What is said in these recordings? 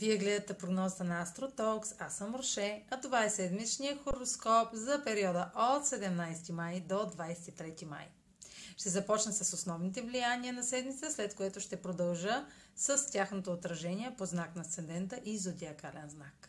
Вие гледате прогноза на Астротокс, аз съм Рушей, а това е седмичния хороскоп за периода от 17 май до 23 май. Ще започна с основните влияния на седмица, след което ще продължа с тяхното отражение по знак на асцендента и зодиакален знак.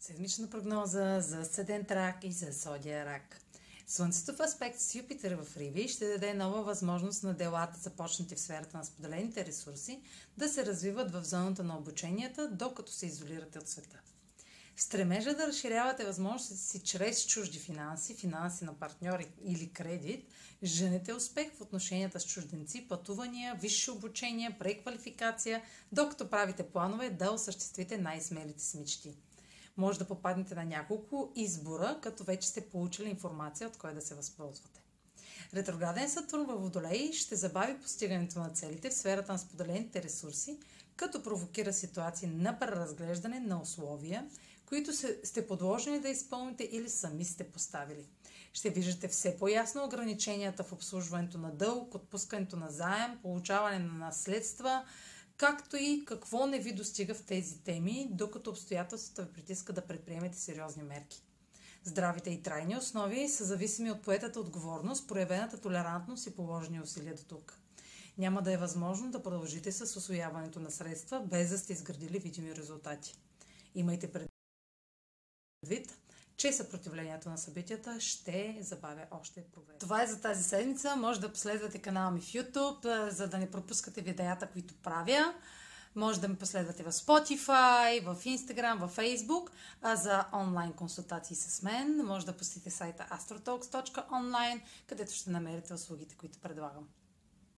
Седмична прогноза за Асцендент Рак и за Зодия Рак. Слънцето в аспект с Юпитер в Риби ще даде нова възможност на делата, започнати в сферата на споделените ресурси, да се развиват в зоната на обученията, докато се изолирате от света. В стремежа да разширявате възможностите си чрез чужди финанси, финанси на партньори или кредит, жените успех в отношенията с чужденци, пътувания, висше обучение, преквалификация, докато правите планове да осъществите най-смелите си мечти. Може да попаднете на няколко избора, като вече сте получили информация от кой да се възползвате. Ретрограден Сатурн във Водолей ще забави постигането на целите в сферата на споделените ресурси, като провокира ситуации на преразглеждане на условия, които сте подложени да изпълните или сами сте поставили. Ще виждате все по-ясно ограниченията в обслужването на дълг, отпускането на заем, получаване на наследства, както и какво не ви достига в тези теми, докато обстоятелствата ви притиска да предприемете сериозни мерки. Здравите и трайни основи са зависими от поетата отговорност, проявената толерантност и положени усилия до тук. Няма да е възможно да продължите с усвояването на средства, без да сте изградили видими резултати. Имайте предвид, че съпротивлението на събитията ще забавя още прогрес. Това е за тази седмица. Може да последвате канала ми в YouTube, за да не пропускате видеята, които правя. Може да ме последвате в Spotify, в Instagram, в Facebook. А за онлайн консултации с мен може да посетите сайта astrotalks.online, където ще намерите услугите, които предлагам.